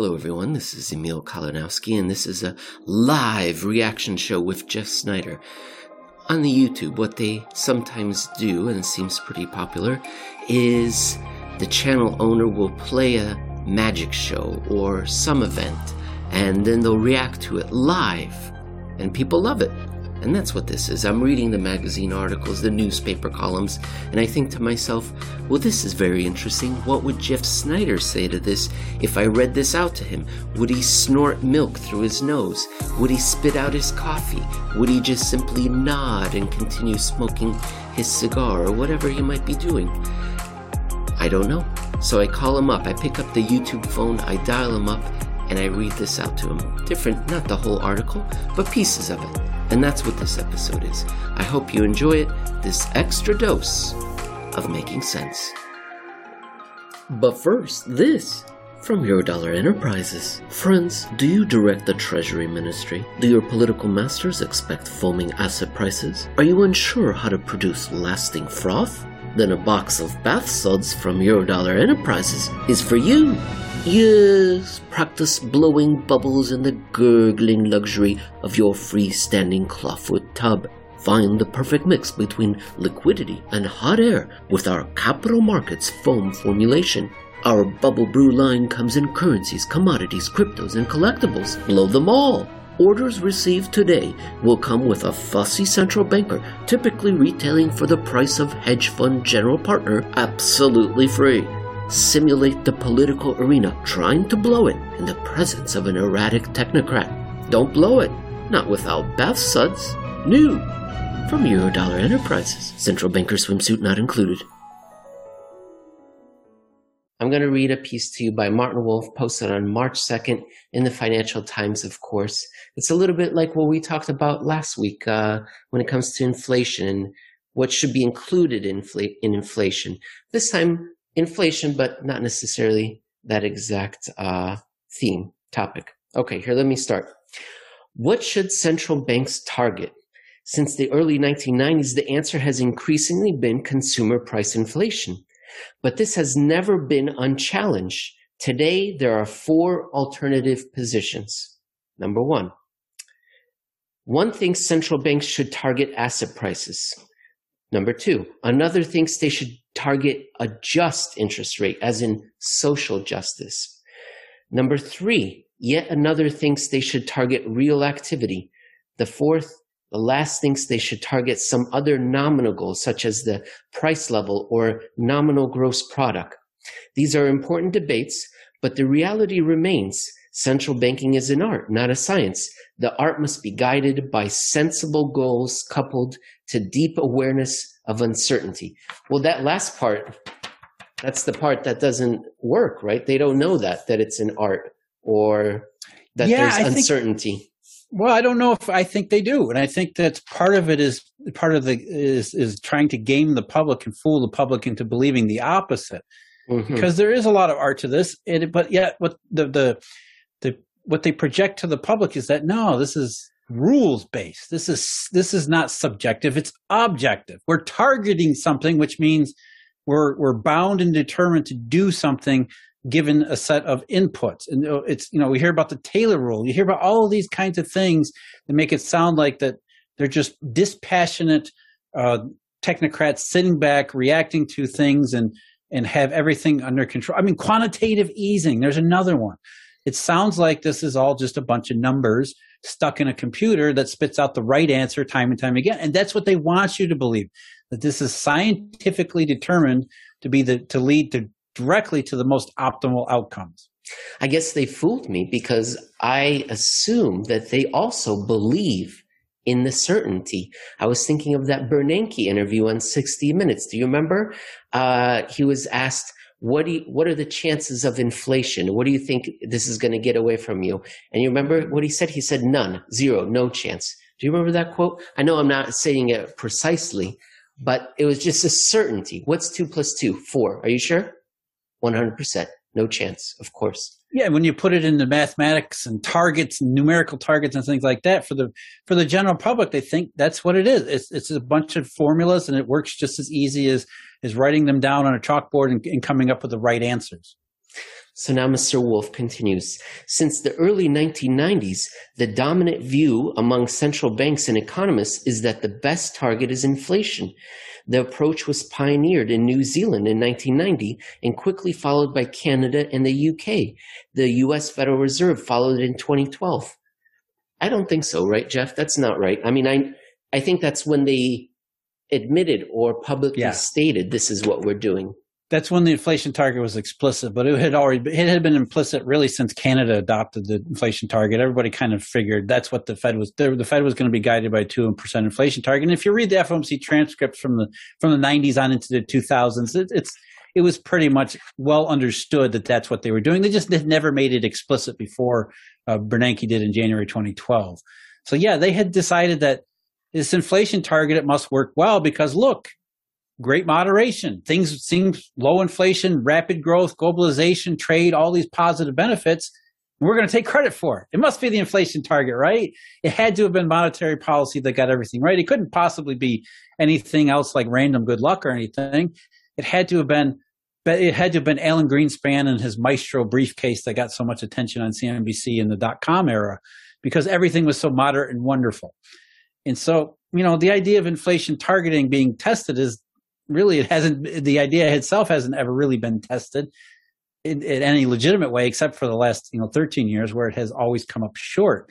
Hello everyone, this is Emil Kalinowski, and this is a live reaction show with Jeff Snyder. On the YouTube, what they sometimes do, and it seems pretty popular, is the channel owner will play a magic show or some event, and then they'll react to it live, and people love it. And that's what this is. I'm reading the magazine articles, the newspaper columns, and I think to myself, well, this is very interesting. What would Jeff Snyder say to this if I read this out to him? Would he snort milk through his nose? Would he spit out his coffee? Would he just simply nod and continue smoking his cigar or whatever he might be doing? I don't know. So I call him up. I pick up the YouTube phone. I dial him up, and I read this out to him. Different, not the whole article, but pieces of it. And that's what this episode is. I hope you enjoy it, this extra dose of making sense. But first, this from Eurodollar Enterprises. Friends, do you direct the Treasury Ministry? Do your political masters expect foaming asset prices? Are you unsure how to produce lasting froth? Then a box of bath salts from Eurodollar Enterprises is for you. Yes, practice blowing bubbles in the gurgling luxury of your freestanding clawfoot tub. Find the perfect mix between liquidity and hot air with our Capital Markets foam formulation. Our Bubble Brew line comes in currencies, commodities, cryptos, and collectibles. Blow them all. Orders received today will come with a fussy central banker, typically retailing for the price of hedge fund general partner, absolutely free. Simulate the political arena, trying to blow it in the presence of an erratic technocrat. Don't blow it, not without bath suds. New from Eurodollar Enterprises. Central banker swimsuit not included. I'm going to read a piece to you by Martin Wolf, posted on March 2nd in the Financial Times, of course. It's a little bit like what we talked about last week when it comes to inflation and what should be included in inflation. This time, inflation, but not necessarily that exact theme, topic. Okay, here, let me start. What should central banks target? Since the early 1990s, the answer has increasingly been consumer price inflation. But this has never been unchallenged. Today, there are four alternative positions. Number one thinks central banks should target asset prices. Number two, another thinks they should target a just interest rate, as in social justice. Number three, yet another thinks they should target real activity. The fourth, the last, thinks they should target some other nominal goal, such as the price level or nominal gross product. These are important debates, but the reality remains central banking is an art, not a science. The art must be guided by sensible goals coupled to deep awareness of uncertainty. Well, that last part, that's the part that doesn't work, right? They don't know that it's an art or that there's uncertunity. Well, I don't know if I think they do. And I think that's part of it is trying to game the public and fool the public into believing the opposite. Mm-hmm. Because there is a lot of art to this, but yet what what they project to the public is that, no, this is rules-based. This is not subjective. It's objective. We're targeting something, which means we're bound and determined to do something given a set of inputs. And it's, we hear about the Taylor rule. You hear about all of these kinds of things that make it sound like that they're just dispassionate technocrats sitting back, reacting to things and have everything under control. I mean, quantitative easing, there's another one. It sounds like this is all just a bunch of numbers stuck in a computer that spits out the right answer time and time again. And that's what they want you to believe, that this is scientifically determined to be directly to the most optimal outcomes. I guess they fooled me because I assume that they also believe in the certainty. I was thinking of that Bernanke interview on 60 Minutes. Do you remember? He was asked, what are the chances of inflation? What do you think this is going to get away from you? And you remember what he said? He said, none, zero, no chance. Do you remember that quote? I know I'm not saying it precisely, but it was just a certainty. What's 2 + 2? 4. Are you sure? 100%. No chance, of course. Yeah, when you put it into mathematics and targets, numerical targets and things like that, for the general public, they think that's what it is. It's a bunch of formulas, and it works just as easy as writing them down on a chalkboard and coming up with the right answers. So now Mr. Wolf continues, since the early 1990s, the dominant view among central banks and economists is that the best target is inflation. The approach was pioneered in New Zealand in 1990 and quickly followed by Canada and the UK. The US Federal Reserve followed in 2012. I don't think so, right, Jeff? That's not right. I mean, I think that's when they admitted or publicly stated this is what we're doing. That's when the inflation target was explicit, but it had been implicit really since Canada adopted the inflation target. Everybody kind of figured that's what the Fed was going to be guided by a 2% inflation target. And if you read the FOMC transcripts from the 90s on into the 2000s, it was pretty much well understood that that's what they were doing. They just never made it explicit before Bernanke did in January 2012. So yeah, they had decided that this inflation target, it must work well because look, great moderation, things seem low inflation, rapid growth, globalization, trade, all these positive benefits. We're going to take credit for it. It must be the inflation target, right? It had to have been monetary policy that got everything right. It couldn't possibly be anything else like random good luck or anything. It had to have been Alan Greenspan and his Maestro briefcase that got so much attention on CNBC in the dot-com era because everything was so moderate and wonderful. And so, you know, the idea of inflation targeting being tested is really, the idea itself hasn't ever really been tested in any legitimate way, except for the last 13 years where it has always come up short.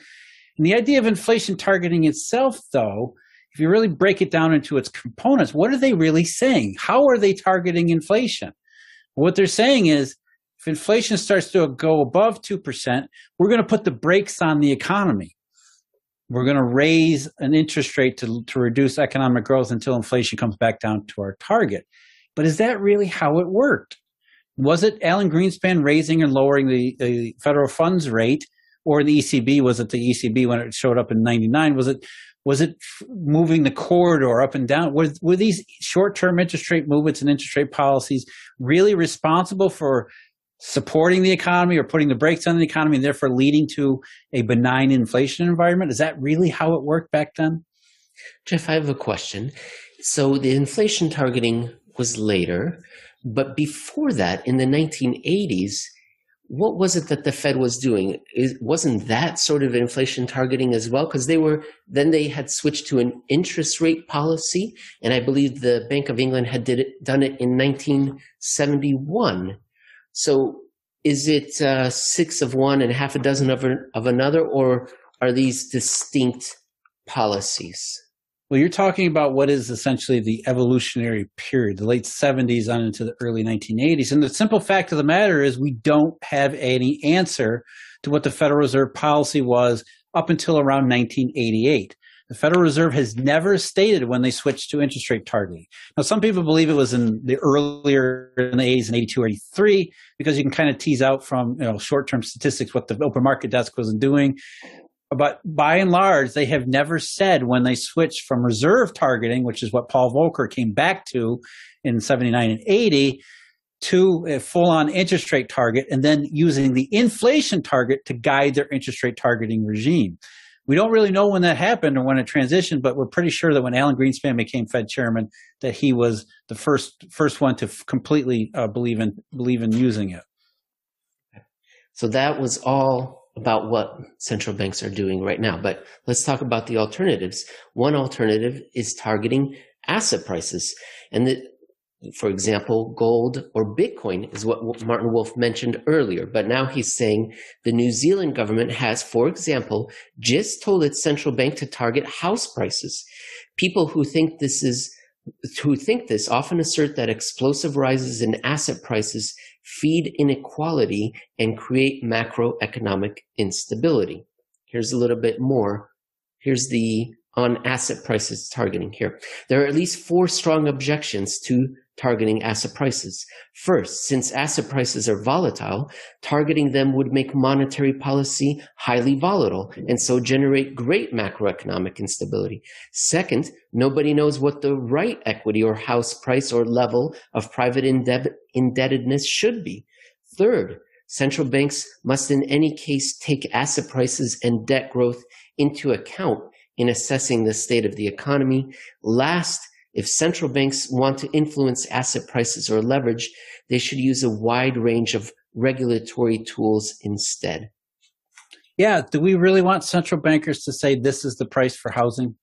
And the idea of inflation targeting itself, though, if you really break it down into its components, what are they really saying? How are they targeting inflation? What they're saying is if inflation starts to go above 2%, we're going to put the brakes on the economy. We're going to raise an interest rate to reduce economic growth until inflation comes back down to our target. But is that really how it worked? Was it Alan Greenspan raising and lowering the federal funds rate, or the ECB? Was it the ECB when it showed up in 99? Was it moving the corridor up and down? Were these short-term interest rate movements and interest rate policies really responsible for supporting the economy or putting the brakes on the economy and therefore leading to a benign inflation environment? Is that really how it worked back then? Jeff, I have a question. So the inflation targeting was later, but before that, in the 1980s, what was it that the Fed was doing? Wasn't that sort of inflation targeting as well? Because they had switched to an interest rate policy, and I believe the Bank of England had done it in 1971. So is it six of one and half a dozen of another, or are these distinct policies? Well, you're talking about what is essentially the evolutionary period, the late 70s on into the early 1980s. And the simple fact of the matter is we don't have any answer to what the Federal Reserve policy was up until around 1988. The Federal Reserve has never stated when they switched to interest rate targeting. Now, some people believe it was earlier in the 80s, in 82 or 83, because you can kind of tease out from short-term statistics what the open market desk was doing. But by and large, they have never said when they switched from reserve targeting, which is what Paul Volcker came back to in 79 and 80, to a full-on interest rate target and then using the inflation target to guide their interest rate targeting regime. We don't really know when that happened or when it transitioned, but we're pretty sure that when Alan Greenspan became Fed chairman, that he was the first one to completely believe in using it. So that was all about what central banks are doing right now. But let's talk about the alternatives. One alternative is targeting asset prices. And for example, gold or Bitcoin is what Martin Wolf mentioned earlier, but now he's saying the New Zealand government has, for example, just told its central bank to target house prices. People who think this often assert that explosive rises in asset prices feed inequality and create macroeconomic instability. Here's a little bit more. Here's the on asset prices targeting here. There are at least four strong objections to targeting asset prices. First, since asset prices are volatile, targeting them would make monetary policy highly volatile and so generate great macroeconomic instability. Second, nobody knows what the right equity or house price or level of private indebtedness should be. Third, central banks must in any case take asset prices and debt growth into account in assessing the state of the economy. Last, if central banks want to influence asset prices or leverage, they should use a wide range of regulatory tools instead. Yeah. Do we really want central bankers to say this is the price for housing?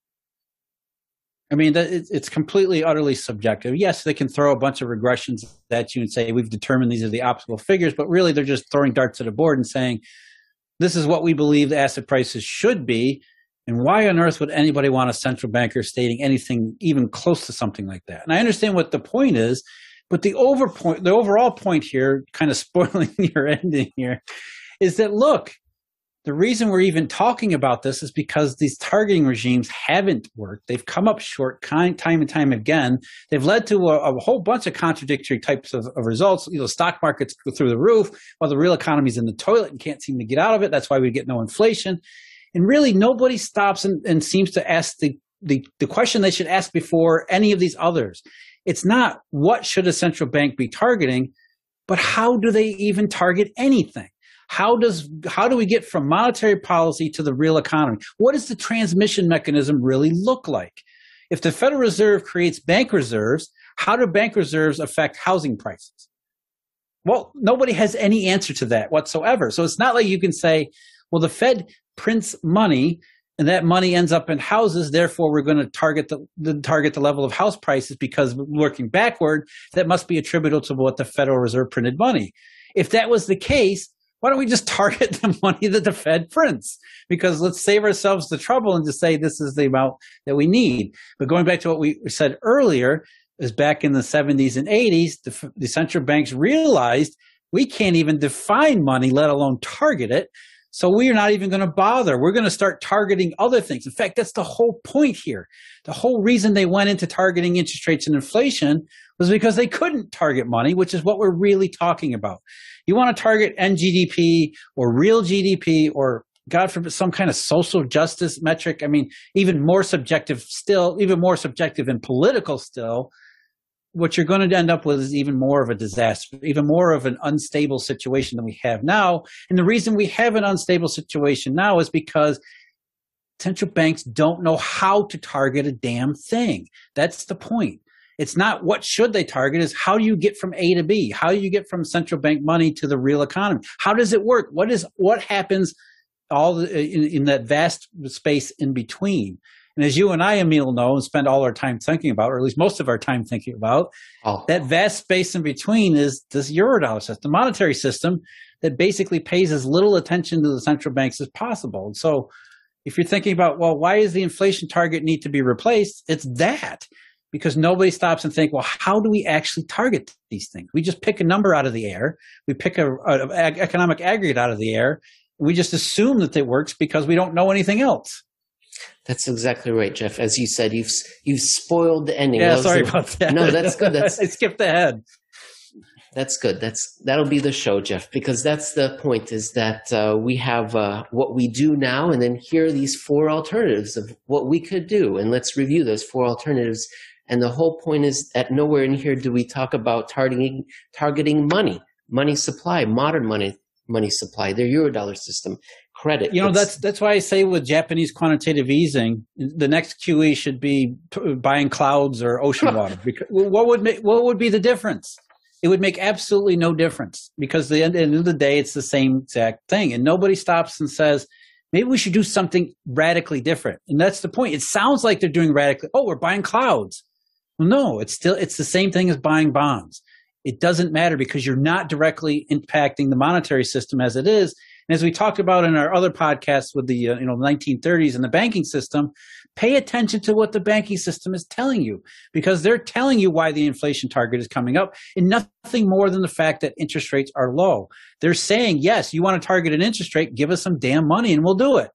I mean, it's completely, utterly subjective. Yes, they can throw a bunch of regressions at you and say, we've determined these are the optimal figures, but really they're just throwing darts at a board and saying, this is what we believe the asset prices should be. And why on earth would anybody want a central banker stating anything even close to something like that? And I understand what the point is, but the overall point here, kind of spoiling your ending here, is that, look, the reason we're even talking about this is because these targeting regimes haven't worked. They've come up short time and time again. They've led to a whole bunch of contradictory types of results. You know, stock markets go through the roof while the real economy's in the toilet and can't seem to get out of it. That's why we get no inflation. And really nobody stops and seems to ask the question they should ask before any of these others. It's not what should a central bank be targeting, but how do they even target anything? How do we get from monetary policy to the real economy? What does the transmission mechanism really look like? If the Federal Reserve creates bank reserves, how do bank reserves affect housing prices? Well, nobody has any answer to that whatsoever. So it's not like you can say, well, the Fed prints money and that money ends up in houses, therefore we're going to target the level of house prices because looking backward, that must be attributable to what the Federal Reserve printed money. If that was the case, why don't we just target the money that the Fed prints? Because let's save ourselves the trouble and just say this is the amount that we need. But going back to what we said earlier, is back in the 70s and 80s, the central banks realized we can't even define money, let alone target it. So we are not even going to bother. We're going to start targeting other things. In fact, that's the whole point here. The whole reason they went into targeting interest rates and inflation was because they couldn't target money, which is what we're really talking about. You want to target NGDP or real GDP or, God forbid, some kind of social justice metric. I mean, even more subjective still, even more subjective and political still. What you're going to end up with is even more of a disaster, even more of an unstable situation than we have now. And the reason we have an unstable situation now is because central banks don't know how to target a damn thing. That's the point. It's not what should they target, is how do you get from A to B? How do you get from central bank money to the real economy? How does it work? What happens in that vast space in between? And as you and I, Emil, know and spend all our time thinking about, or at least most of our time thinking about, that vast space in between is this Eurodollar system, the monetary system that basically pays as little attention to the central banks as possible. And so if you're thinking about, well, why does the inflation target need to be replaced? It's that, because nobody stops and think, well, how do we actually target these things? We just pick a number out of the air. We pick an economic aggregate out of the air. We just assume that it works because we don't know anything else. That's exactly right, Jeff. As you said, you've spoiled the ending. Yeah, sorry about that. No, that's good. I skipped ahead. That's good. That'll be the show, Jeff, because that's the point, is that we have what we do now, and then here are these four alternatives of what we could do, and let's review those four alternatives. And the whole point is that nowhere in here do we talk about targeting money supply, modern money supply, their Eurodollar system. Credit. You know, that's why I say with Japanese quantitative easing, the next QE should be buying clouds or ocean water. Because what would be the difference? It would make absolutely no difference, because at the end of the day, it's the same exact thing. And nobody stops and says, maybe we should do something radically different. And that's the point. It sounds like they're doing radically. Oh, we're buying clouds. Well, no, it's the same thing as buying bonds. It doesn't matter, because you're not directly impacting the monetary system as it is. And as we talked about in our other podcasts with the 1930s and the banking system, pay attention to what the banking system is telling you, because they're telling you why the inflation target is coming up, and nothing more than the fact that interest rates are low. They're saying, yes, you want to target an interest rate, give us some damn money and we'll do it.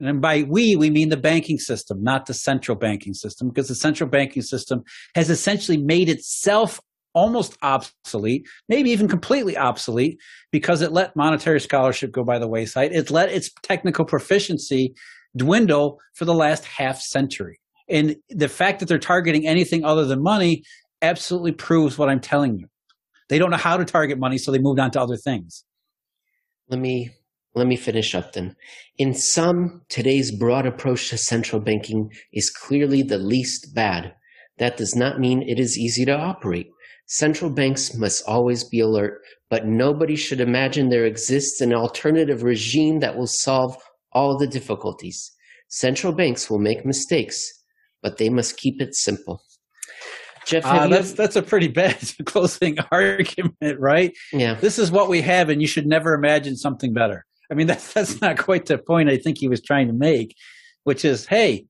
And by we mean the banking system, not the central banking system, because the central banking system has essentially made itself almost obsolete, maybe even completely obsolete, because it let monetary scholarship go by the wayside. It let its technical proficiency dwindle for the last half century. And the fact that they're targeting anything other than money absolutely proves what I'm telling you. They don't know how to target money, so they moved on to other things. Let me finish up then. In sum, today's broad approach to central banking is clearly the least bad. That does not mean it is easy to operate. Central banks must always be alert, but nobody should imagine there exists an alternative regime that will solve all the difficulties. Central banks will make mistakes, but they must keep it simple. Jeff, that's a pretty bad closing argument, right? Yeah. This is what we have, and you should never imagine something better. I mean, that's not quite the point I think he was trying to make, which is, hey,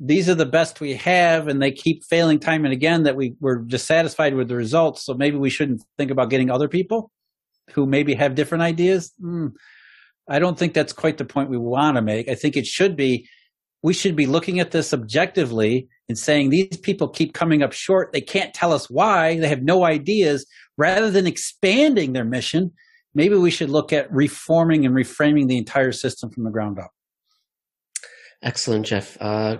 these are the best we have, and they keep failing time and again that we're dissatisfied with the results, so maybe we shouldn't think about getting other people who maybe have different ideas. I don't think that's quite the point we want to make. I think it should be, we should be looking at this objectively and saying these people keep coming up short. They can't tell us why. They have no ideas. Rather than expanding their mission, maybe we should look at reforming and reframing the entire system from the ground up. Excellent, Jeff.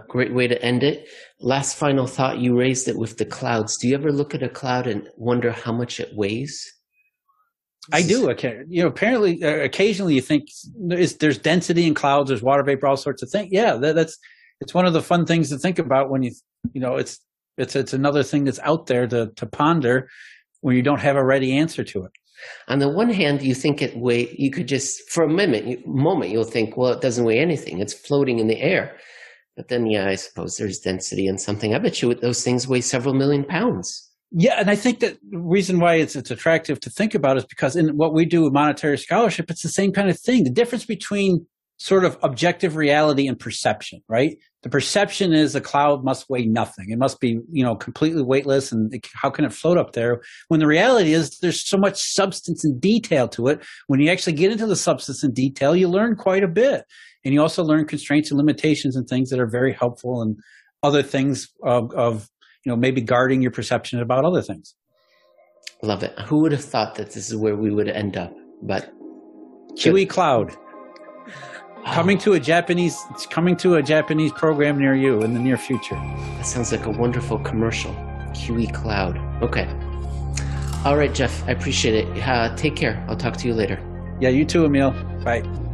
Great way to end it. Last final thought, you raised it with the clouds. Do you ever look at a cloud and wonder how much it weighs? I do. Okay. You know, apparently, occasionally you think there's density in clouds, there's water vapor, all sorts of things. Yeah, it's one of the fun things to think about when you know it's another thing that's out there to ponder when you don't have a ready answer to it. On the one hand, you think it weigh. You could just for a moment you'll think, well, it doesn't weigh anything; it's floating in the air. But then, yeah, I suppose there's density in something. I bet you those things weigh several million pounds. Yeah, and I think that the reason why it's attractive to think about is because in what we do with monetary scholarship, it's the same kind of thing. The difference between sort of objective reality and perception, right? The perception is a cloud must weigh nothing. It must be, you know, completely weightless, and how can it float up there? When the reality is there's so much substance and detail to it. When you actually get into the substance and detail, you learn quite a bit. And you also learn constraints and limitations and things that are very helpful, and other things of you know, maybe guarding your perception about other things. Love it. Who would have thought that this is where we would end up? But QE Cloud coming to a Japanese program near you in the near future. That sounds like a wonderful commercial. QE Cloud. Okay. All right, Jeff. I appreciate it. Take care. I'll talk to you later. Yeah, you too, Emil. Bye.